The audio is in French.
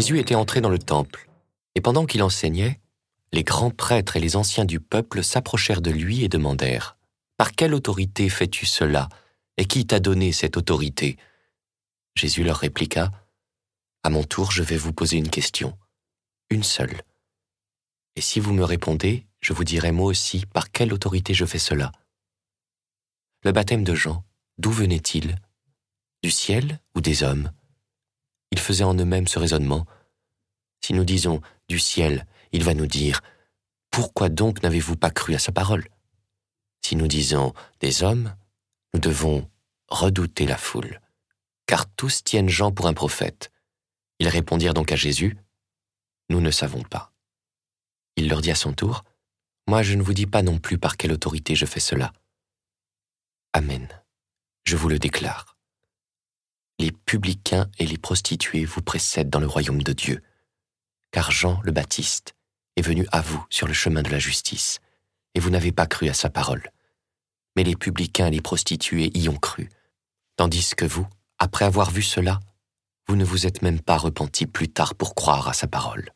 Jésus était entré dans le temple, et pendant qu'il enseignait, les grands prêtres et les anciens du peuple s'approchèrent de lui et demandèrent « Par quelle autorité fais-tu cela? Et qui t'a donné cette autorité ?» Jésus leur répliqua « À mon tour, je vais vous poser une question, une seule. Et si vous me répondez, je vous dirai moi aussi par quelle autorité je fais cela. » Le baptême de Jean, d'où venait-il? Du ciel ou des hommes? Ils faisaient en eux-mêmes ce raisonnement. Si nous disons « du ciel », il va nous dire « Pourquoi donc n'avez-vous pas cru à sa parole ?» Si nous disons « des hommes », nous devons redouter la foule, car tous tiennent Jean pour un prophète. Ils répondirent donc à Jésus « Nous ne savons pas. » Il leur dit à son tour « Moi, je ne vous dis pas non plus par quelle autorité je fais cela. » Amen. Je vous le déclare. Les publicains et les prostituées vous précèdent dans le royaume de Dieu, car Jean le Baptiste est venu à vous sur le chemin de la justice, et vous n'avez pas cru à sa parole. Mais les publicains et les prostituées y ont cru, tandis que vous, après avoir vu cela, vous ne vous êtes même pas repentis plus tard pour croire à sa parole.